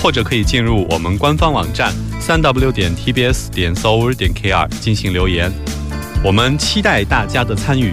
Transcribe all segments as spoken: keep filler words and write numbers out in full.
或者可以进入我们官方网站 三 w 点 t b s 点 s o u l 点 k r 进行留言。我们期待大家的参与。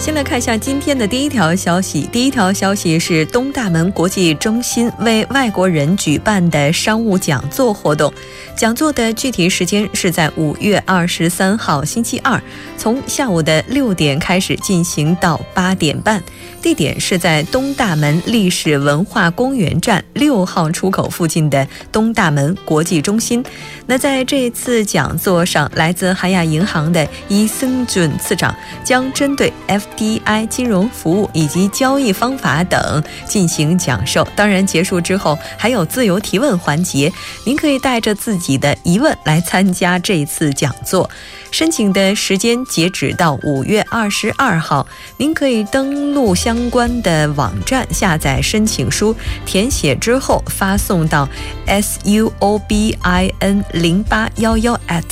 先来看一下今天的第一条消息。第一条消息是东大门国际中心为外国人举办的商务讲座活动，讲座的具体时间是在五月二十三号星期二，从下午的六点开始进行到八点半，地点是在东大门历史文化公园站六号出口附近的东大门国际中心。那在这次讲座上，来自韩亚银行的伊森俊次长将针对 F D I 金融服务以及交易方法等进行讲授。当然结束之后还有自由提问环节，您可以带着自己的疑问来参加这次讲座。申请的时间截止到五月二十二号，您可以登录相关的网站下载申请书，填写之后发送到 S U O B I N 零八一一 at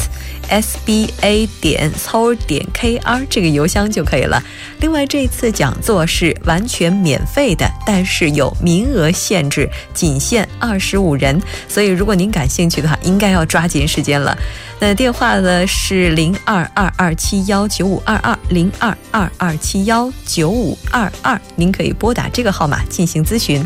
S B A 点 seoul 点 k r 这个邮箱就可以了。另外这次讲座是完全免费的，但是有名额限制，仅限二十五人，所以如果您感兴趣的话应该要抓紧时间了。那电话呢是零二二二七一九五二二 零二二二七一九五二二，您可以拨打这个号码进行咨询。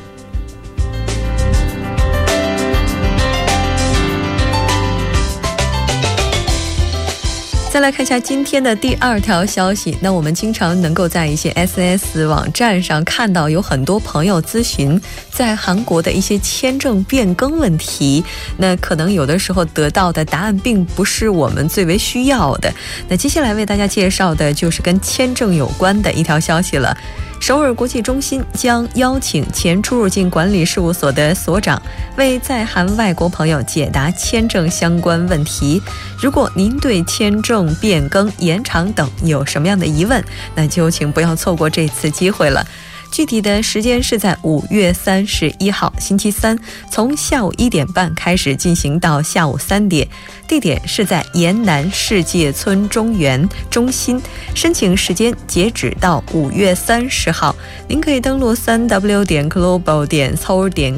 再来看一下今天的第二条消息。那我们经常能够在一些 S N S 网站上看到有很多朋友咨询在韩国的一些签证变更问题，那可能有的时候得到的答案并不是我们最为需要的。那接下来为大家介绍的就是跟签证有关的一条消息了。首尔国际中心将邀请前出入境管理事务所的所长为在韩外国朋友解答签证相关问题。如果您对签证变更、延长等有什么样的疑问，那就请不要错过这次机会了。具体的时间是在五月三十一号星期三，从下午一点半开始进行到下午三点，地点是在延南世界村中原中心，申请时间截止到五月三十号，您可以登录 三 w 点 global 点 seoul 点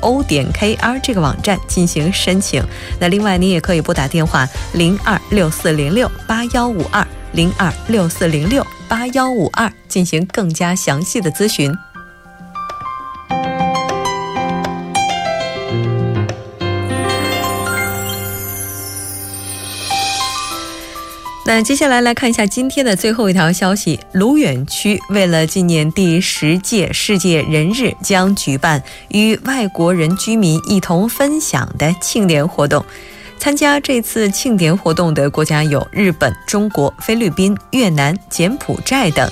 go 点 kr 这个网站进行申请。那另外您也可以拨打电话零二六四零六八一五二零二六四零六八一五二进行更加详细的咨询。那接下来来看一下今天的最后一条消息。卢远区为了纪念第十届世界人日，将举办与外国人居民一同分享的庆典活动。参加这次庆典活动的国家有日本、中国、菲律宾、越南、柬埔寨等。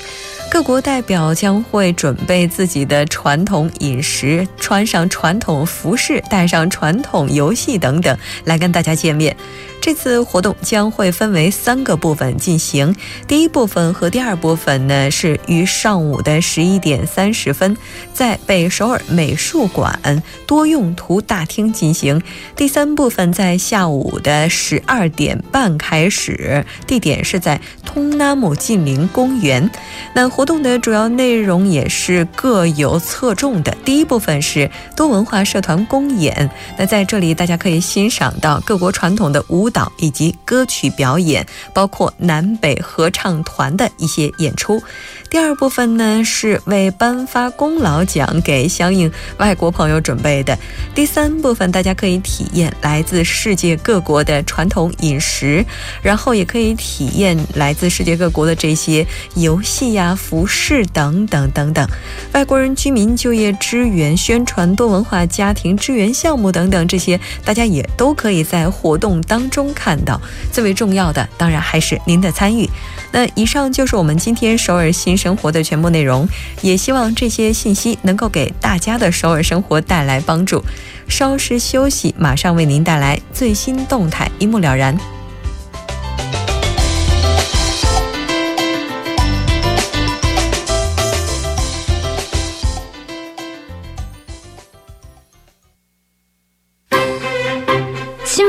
各国代表将会准备自己的传统饮食，穿上传统服饰，带上传统游戏等等，来跟大家见面。这次活动将会分为三个部分进行，第一部分和第二部分呢是于上午的十一点三十分在北首尔美术馆多用途大厅进行，第三部分在下午的十二点半开始，地点是在通纳姆近邻公园。那活动的主要内容也是各有侧重的，第一部分是多文化社团公演，那在这里大家可以欣赏到各国传统的舞蹈以及歌曲表演，包括南北合唱团的一些演出。第二部分呢是为颁发功劳奖给相应外国朋友准备的，第三部分大家可以体验来自世界各国的传统饮食，然后也可以体验来自世界各国的这些游戏呀、啊、服饰等等等等，外国人居民就业支援、宣传、多文化家庭支援项目等等，这些大家也都可以在活动当中看到，最为重要的当然还是您的参与。那以上就是我们今天首尔新生活的全部内容，也希望这些信息能够给大家的首尔生活带来帮助。稍事休息，马上为您带来最新动态，一目了然。新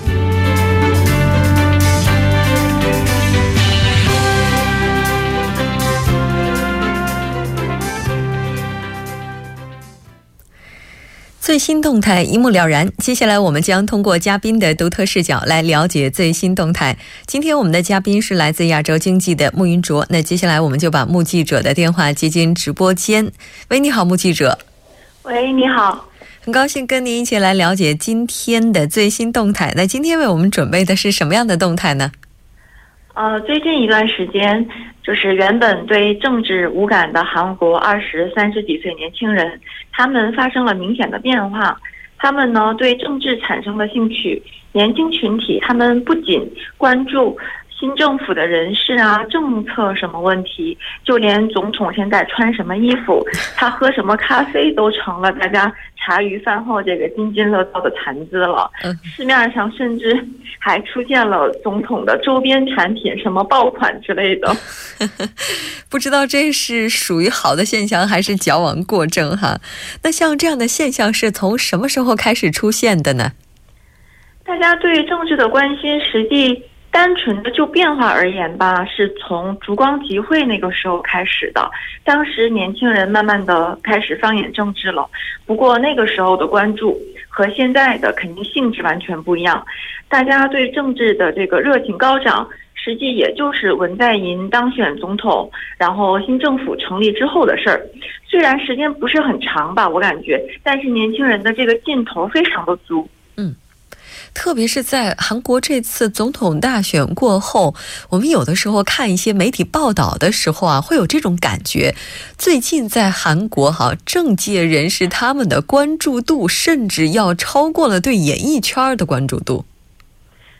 最新动态一目了然，接下来我们将通过嘉宾的独特视角来了解最新动态。今天我们的嘉宾是来自亚洲经济的穆云卓，那接下来我们就把穆记者的电话接进直播间。喂，你好，穆记者。喂，你好，很高兴跟您一起来了解今天的最新动态。那今天为我们准备的是什么样的动态呢？呃，最近一段时间，就是原本对政治无感的韩国二十三十几岁年轻人，他们发生了明显的变化。他们呢对政治产生了兴趣。年轻群体他们不仅关注新政府的人事啊、政策什么问题，就连总统现在穿什么衣服、他喝什么咖啡都成了大家茶余饭后这个津津乐道的谈资了。市面上甚至还出现了总统的周边产品，什么爆款之类的。不知道这是属于好的现象还是矫枉过正哈？那像这样的现象是从什么时候开始出现的呢？大家对政治的关心，实际单纯的就变化而言吧，是从烛光集会那个时候开始的。当时年轻人慢慢的开始放眼政治了，不过那个时候的关注和现在的肯定性质完全不一样。大家对政治的这个热情高涨，实际也就是文在寅当选总统，然后新政府成立之后的事儿。虽然时间不是很长吧，我感觉，但是年轻人的这个劲头非常的足。嗯。特别是在韩国这次总统大选过后，我们有的时候看一些媒体报道的时候啊，会有这种感觉。最近在韩国哈、啊，政界人士他们的关注度甚至要超过了对演艺圈的关注度。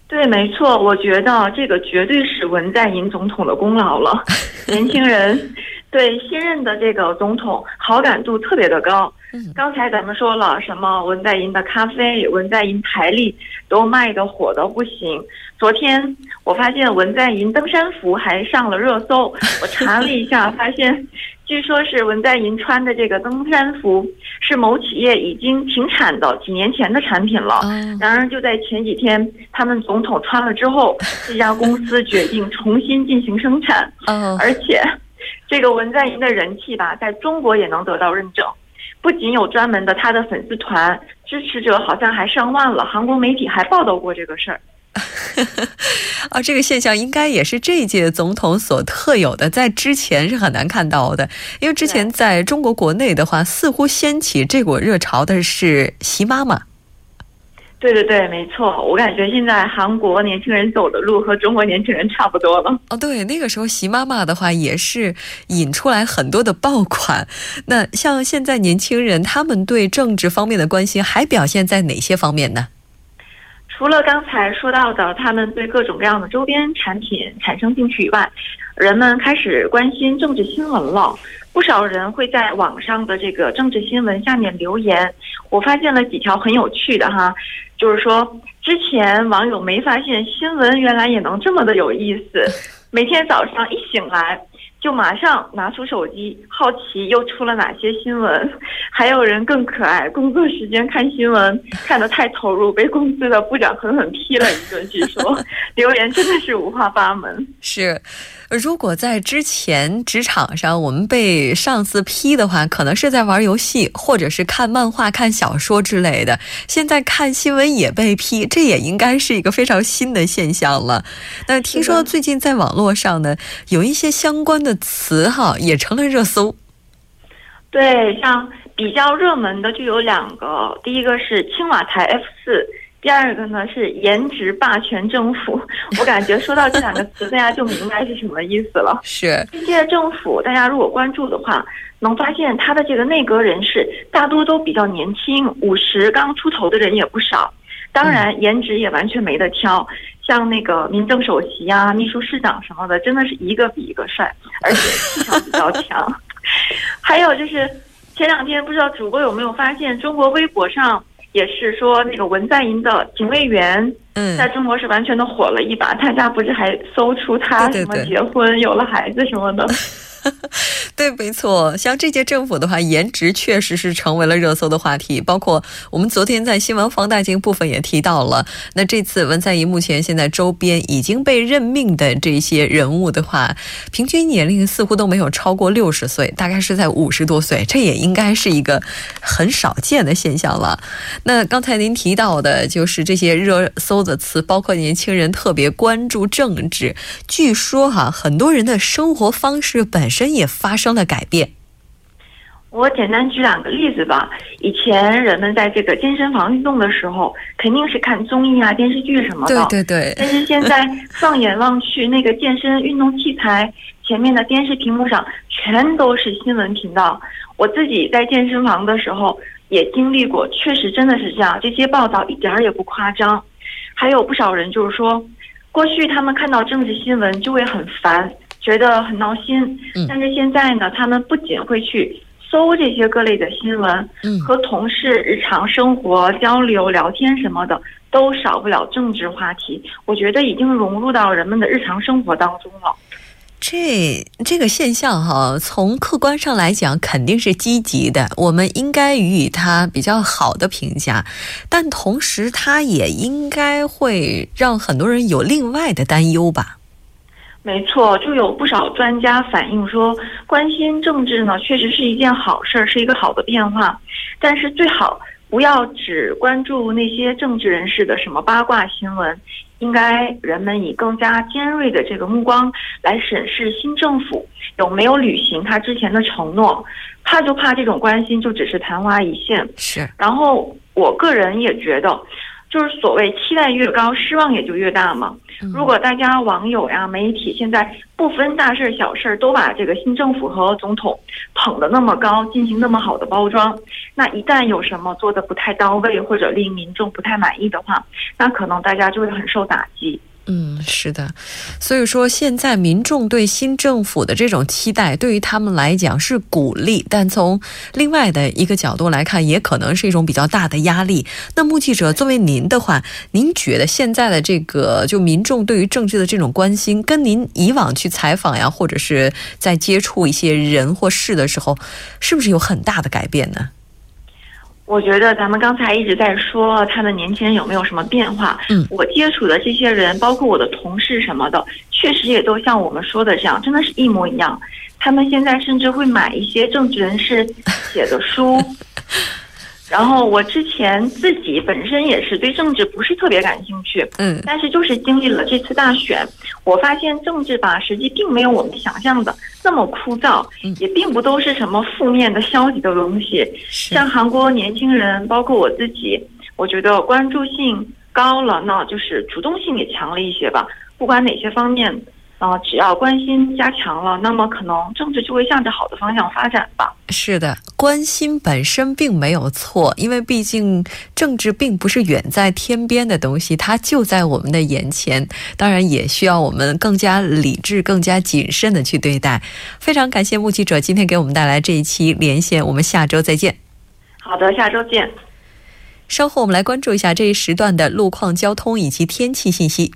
对，没错，我觉得这个绝对是文在寅总统的功劳了。年轻人对新任的这个总统好感度特别的高。刚才咱们说了，什么文在寅的咖啡、文在寅台历都卖的火的不行。昨天我发现文在寅登山服还上了热搜，我查了一下，发现据说是文在寅穿的这个登山服是某企业已经停产的几年前的产品了。然而就在前几天，他们总统穿了之后，这家公司决定重新进行生产，而且这个文在寅的人气吧，在中国也能得到认证。不仅有专门的他的粉丝团，支持者好像还上万了，韩国媒体还报道过这个事儿。啊，这个现象应该也是这一届总统所特有的，在之前是很难看到的。因为之前在中国国内的话，似乎掀起这股热潮的是习妈妈。对对对，没错，我感觉现在韩国年轻人走的路和中国年轻人差不多了。哦，对，那个时候习妈妈的话也是引出来很多的爆款。那像现在年轻人，他们对政治方面的关心还表现在哪些方面呢？除了刚才说到的他们对各种各样的周边产品产生兴趣以外，人们开始关心政治新闻了。不少人会在网上的这个政治新闻下面留言，我发现了几条很有趣的哈，就是说之前网友没发现新闻原来也能这么的有意思，每天早上一醒来就马上拿出手机，好奇又出了哪些新闻。还有人更可爱，工作时间看新闻看得太投入，被公司的部长狠狠批了一顿。据说留言真的是五花八门。是，如果在之前职场上我们被上司批的话，可能是在玩游戏或者是看漫画看小说之类的，现在看新闻也被批，这也应该是一个非常新的现象了。那听说最近在网络上呢，有一些相关的词哈也成了热搜。对，像比较热门的就有两个，第一个是青瓦台 F 四，第二个呢是颜值霸权政府。我感觉说到这两个词大家就明白是什么意思了。是，这些政府大家如果关注的话，能发现他的这个内阁人士大多都比较年轻，五十刚出头的人也不少，当然颜值也完全没得挑，像那个民政首席啊、秘书市长什么的，真的是一个比一个帅，而且气场比较强。还有就是前两天不知道主播有没有发现，中国微博上也是说那个文在寅的警卫员在中国是完全的火了一把，大家不是还搜出他什么结婚有了孩子什么的。对，没错，像这届政府的话，颜值确实是成为了热搜的话题。包括我们昨天在新闻放大镜部分也提到了，那这次文在寅目前现在周边已经被任命的这些人物的话，平均年龄似乎都没有超过六十岁，大概是在五十多岁，这也应该是一个很少见的现象了。那刚才您提到的就是这些热搜的词，包括年轻人特别关注政治，据说哈、啊，很多人的生活方式本身身也发生了改变。我简单举两个例子吧。以前人们在这个健身房运动的时候，肯定是看综艺啊、电视剧什么的。对对对。但是现在放眼望去，那个健身运动器材前面的电视屏幕上全都是新闻频道。我自己在健身房的时候也经历过，确实真的是这样，这些报道一点也不夸张。还有不少人就是说，过去他们看到政治新闻就会很烦，觉得很闹心，但是现在呢，他们不仅会去搜这些各类的新闻，嗯，和同事日常生活交流聊天什么的，都少不了政治话题。我觉得已经融入到人们的日常生活当中了。这这个现象哈、啊，从客观上来讲肯定是积极的，我们应该予以它比较好的评价，但同时它也应该会让很多人有另外的担忧吧。没错，就有不少专家反映说，关心政治呢，确实是一件好事，是一个好的变化。但是最好不要只关注那些政治人士的什么八卦新闻，应该人们以更加尖锐的这个目光来审视新政府有没有履行他之前的承诺。怕就怕这种关心就只是昙花一现。是。然后我个人也觉得，就是所谓期待越高，失望也就越大嘛。如果大家网友呀、媒体现在不分大事小事都把这个新政府和总统捧得那么高，进行那么好的包装，那一旦有什么做得不太到位或者令民众不太满意的话，那可能大家就会很受打击。嗯，是的，所以说现在民众对新政府的这种期待，对于他们来讲是鼓励，但从另外的一个角度来看，也可能是一种比较大的压力。那目击者作为您的话，您觉得现在的这个就民众对于政治的这种关心，跟您以往去采访呀，或者是在接触一些人或事的时候，是不是有很大的改变呢？我觉得咱们刚才一直在说他们年轻人有没有什么变化，嗯，我接触的这些人，包括我的同事什么的，确实也都像我们说的这样，真的是一模一样。他们现在甚至会买一些政治人士写的书。然后我之前自己本身也是对政治不是特别感兴趣，嗯，但是就是经历了这次大选，我发现政治吧，实际并没有我们想象的那么枯燥，也并不都是什么负面的消极的东西。像韩国年轻人，包括我自己，我觉得关注性高了，那就是主动性也强了一些吧。不管哪些方面，啊、呃，只要关心加强了，那么可能政治就会向着好的方向发展吧。是的，关心本身并没有错，因为毕竟政治并不是远在天边的东西，它就在我们的眼前。当然，也需要我们更加理智、更加谨慎的去对待。非常感谢目击者今天给我们带来这一期连线，我们下周再见。好的，下周见。稍后我们来关注一下这一时段的路况、交通以及天气信息。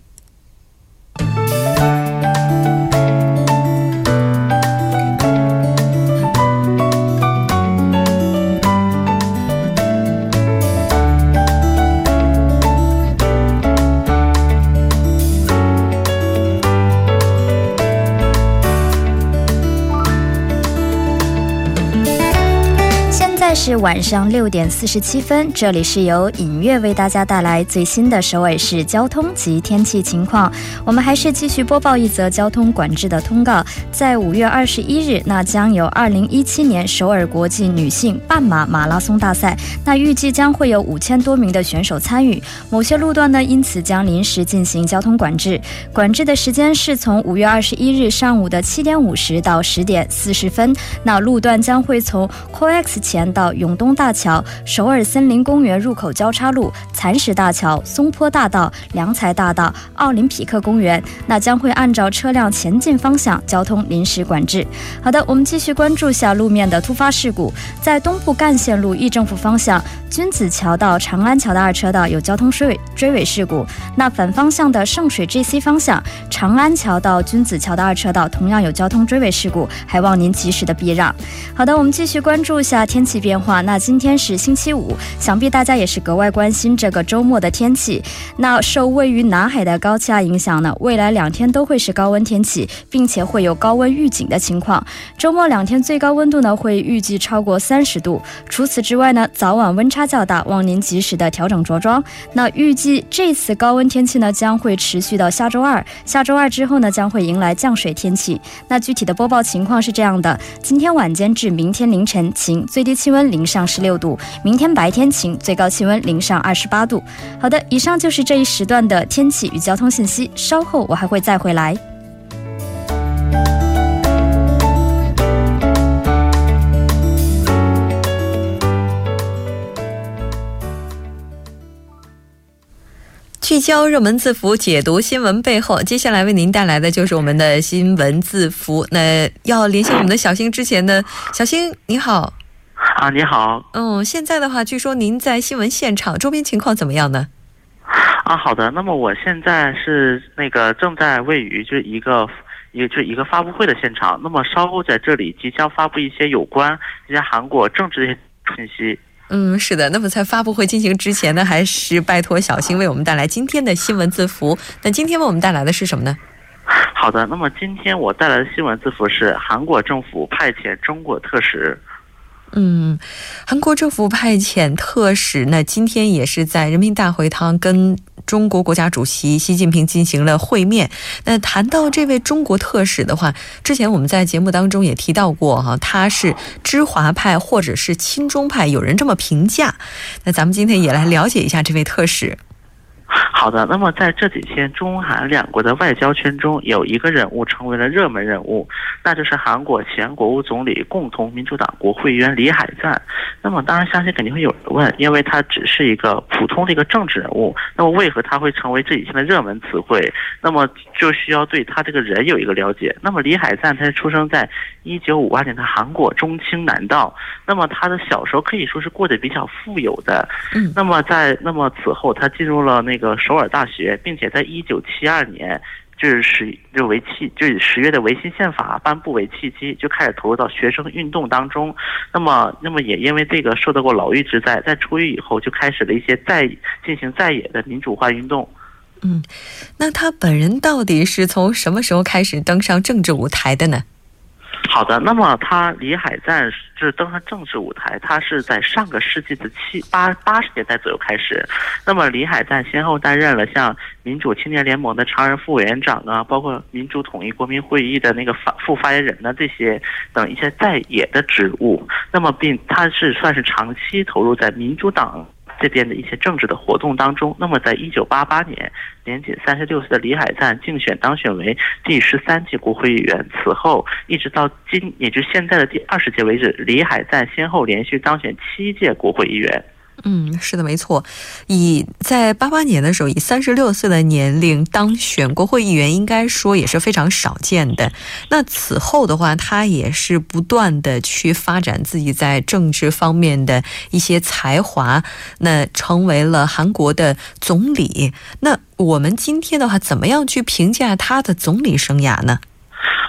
是晚上六点四十七分，这里是由尹月为大家带来最新的首尔市交通及天气情况。我们还是继续播报一则交通管制的通告，在五月二十一日，那将有二零一七年首尔国际女性半马马拉松大赛，那预计将会有五千多名的选手参与。某些路段呢，因此将临时进行交通管制，管制的时间是从五月二十一日上午的七点五十到十点四十分。那路段将会从 C O E X 前到永东大桥、首尔森林公园入口交叉路、蚕食大桥、松坡大道、良才大道、奥林匹克公园，那将会按照车辆前进方向交通临时管制。好的，我们继续关注下路面的突发事故。在东部干线路议政府方向君子桥到长安桥的二车道有交通追尾追尾事故，那反方向的圣水 G C 方向长安桥到君子桥的二车道同样有交通追尾事故，还望您及时的避让。好的，我们继续关注下天气变化。那今天是星期五，想必大家也是格外关心这个周末的天气。那受位于南海的高气压影响呢，未来两天都会是高温天气，并且会有高温预警的情况。周末两天最高温度呢会预计超过三十度。除此之外呢，早晚温差较大，望您及时的调整着装。那预计这次高温天气呢将会持续到下周二，下周二之后呢将会迎来降水天气。那具体的播报情况是这样的：今天晚间至明天凌晨晴，最低气温零上十六度，明天白天晴，最高气温零上二十八度。好的，以上就是这一时段的天气与交通信息，稍后我还会再回来。聚焦热门字符，解读新闻背后。接下来为您带来的就是我们的新闻字符。那要联系我们的小星之前呢，小星你好。啊，你好。嗯，现在的话，据说您在新闻现场，周边情况怎么样呢？啊，好的。那么我现在是那个正在位于就是一个一个就是一个发布会的现场。那么稍后在这里即将发布一些有关一些韩国政治的信息。嗯，是的。那么在发布会进行之前呢，还是拜托小星为我们带来今天的新闻字符。那今天为我们带来的是什么呢？好的，那么今天我带来的新闻字符是韩国政府派遣中国特使。嗯，韩国政府派遣特使，那今天也是在人民大会堂跟中国国家主席习近平进行了会面。那谈到这位中国特使的话，之前我们在节目当中也提到过哈、啊，他是知华派或者是亲中派，有人这么评价。那咱们今天也来了解一下这位特使。好的，那么在这几天中韩两国的外交圈中有一个人物成为了热门人物，那就是韩国前国务总理共同民主党国会议员李海赞。那么当然相信肯定会有人问，因为他只是一个普通的一个政治人物，那么为何他会成为这几天的热门词汇？那么就需要对他这个人有一个了解。那么李海赞他出生在一九五二年的韩国中青南道，那么他的小时候可以说是过得比较富有的。嗯，那么在那么此后他进入了那个首尔大学，并且在一九七二年就是十就为期就是十月的维新宪法颁布为契机，就开始投入到学生运动当中。那么，那么也因为这个受到过牢狱之灾，在出狱以后就开始了一些在进行在野的民主化运动。嗯，那他本人到底是从什么时候开始登上政治舞台的呢？好的，那么他李海赞是登上政治舞台，他是在上个世纪的七八八十年代左右开始。那么李海赞先后担任了像民主青年联盟的常任副委员长啊，包括民主统一国民会议的那个副发言人呢，这些等一些在野的职务。那么并他是算是长期投入在民主党这边的一些政治的活动当中。那么在一九八八年，年仅三十六岁的李海瓒竞选当选为第十三届国会议员，此后一直到今也就是现在的第二十届为止，李海瓒先后连续当选七届国会议员。嗯，是的，没错。以在八八年的时候，以三十六岁的年龄当选国会议员，应该说也是非常少见的。那此后的话，他也是不断的去发展自己在政治方面的一些才华，那成为了韩国的总理。那我们今天的话，怎么样去评价他的总理生涯呢？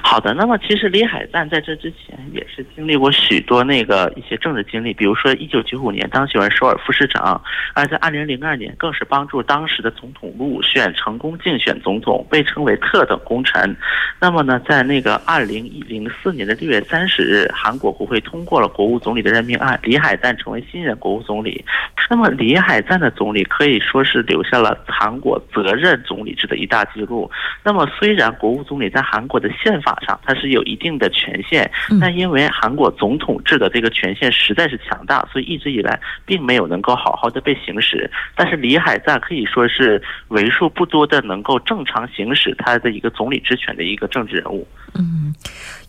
好的，那么其实李海瓒在这之前也是经历过许多那个一些政治经历，比如说一九九五年当选首尔副市长，而在二零零二年更是帮助当时的总统陆选成功竞选总统，被称为特等功臣。那么呢，在那个二零零四年的六月三十日，韩国国会通过了国务总理的任命案，李海瓒成为新任国务总理。那么李海瓒的总理可以说是留下了韩国责任总理制的一大记录。那么虽然国务总理在韩国的宪法上它是有一定的权限，但因为韩国总统制的这个权限实在是强大，所以一直以来并没有能够好好的被行使。但是李海瓒可以说是为数不多的能够正常行使他的一个总理职权的一个政治人物。嗯，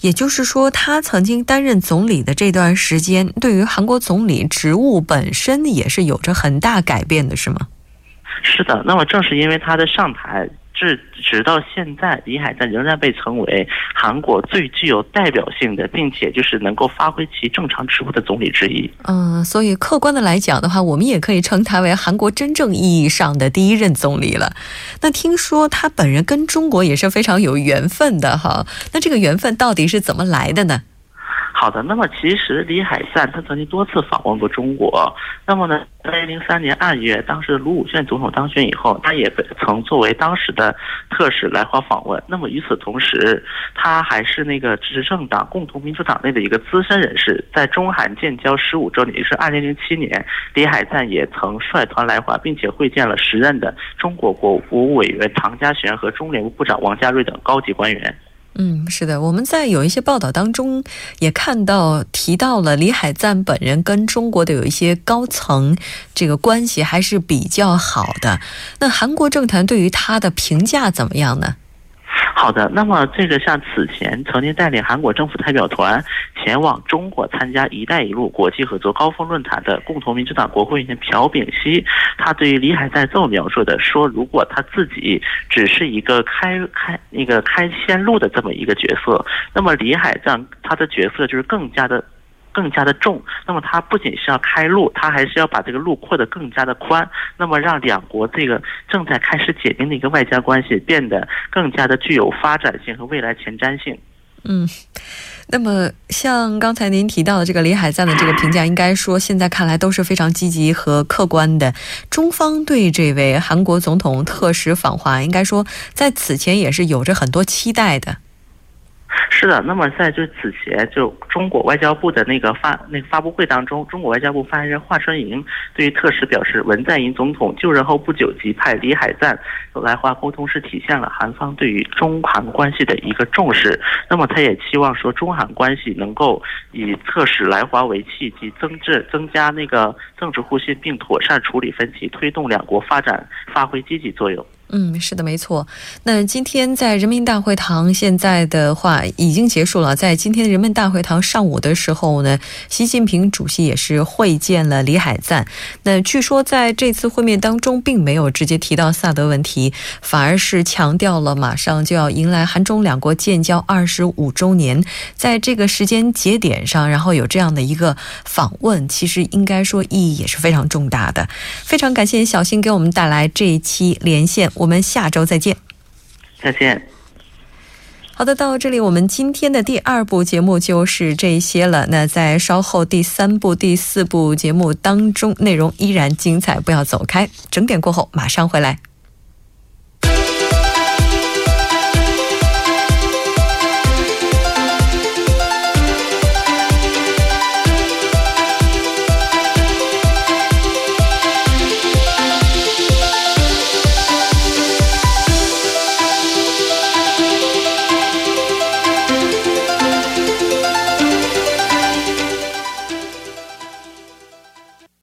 也就是说他曾经担任总理的这段时间，对于韩国总理职务本身也是有着很大改变的，是吗？是的，那么正是因为他的上台，直直到现在，李海瓒仍然被称为韩国最具有代表性的，并且就是能够发挥其正常职务的总理之一。嗯，所以客观的来讲的话，我们也可以称他为韩国真正意义上的第一任总理了。那听说他本人跟中国也是非常有缘分的哈，那这个缘分到底是怎么来的呢？好的，那么其实李海瓒他曾经多次访问过中国。那么呢，在二零零三年二月，当时卢武铉总统当选以后，他也曾作为当时的特使来华访问。那么与此同时，他还是那个执政党共同民主党内的一个资深人士。在中韩建交十五周年，也就是二零零七年，李海瓒也曾率团来华，并且会见了时任的中国国务委员唐家璇和中联部部长王家瑞等高级官员。嗯，是的，我们在有一些报道当中也看到提到了李海瓒本人跟中国的有一些高层这个关系还是比较好的。那韩国政坛对于他的评价怎么样呢？好的，那么这个像此前曾经带领韩国政府代表团前往中国参加一带一路国际合作高峰论坛的共同民主党国会议员朴炳熙，他对于李海瓒这么描述的，说如果他自己只是一个开开那个开先路的这么一个角色，那么李海瓒他的角色就是更加的更加的重，那么它不仅是要开路，它还是要把这个路扩得更加的宽，那么让两国这个正在开始解冰的一个外交关系变得更加的具有发展性和未来前瞻性。嗯，那么像刚才您提到的这个李海瓒的这个评价，应该说现在看来都是非常积极和客观的。中方对这位韩国总统特使访华，应该说在此前也是有着很多期待的。是的，那么在就此前就中国外交部的那个发那个发布会当中，中国外交部发言人华春莹对于特使表示，文在寅总统就任后不久即派李海瓒来华沟通，是体现了韩方对于中韩关系的一个重视。那么他也期望说中韩关系能够以特使来华为契机，增至增加那个政治互信，并妥善处理分歧，推动两国发展发挥积极作用。嗯，是的，没错。那今天在人民大会堂，现在的话已经结束了。在今天人民大会堂上午的时候呢，习近平主席也是会见了李海瓒。那据说在这次会面当中，并没有直接提到萨德问题，反而是强调了马上就要迎来韩中两国建交二十五周年，在这个时间节点上，然后有这样的一个访问，其实应该说意义也是非常重大的。非常感谢小新给我们带来这一期连线。我们下周再见。再见。好的，到这里我们今天的第二部节目就是这些了。那在稍后第三部、第四部节目当中，内容依然精彩，不要走开。整点过后马上回来。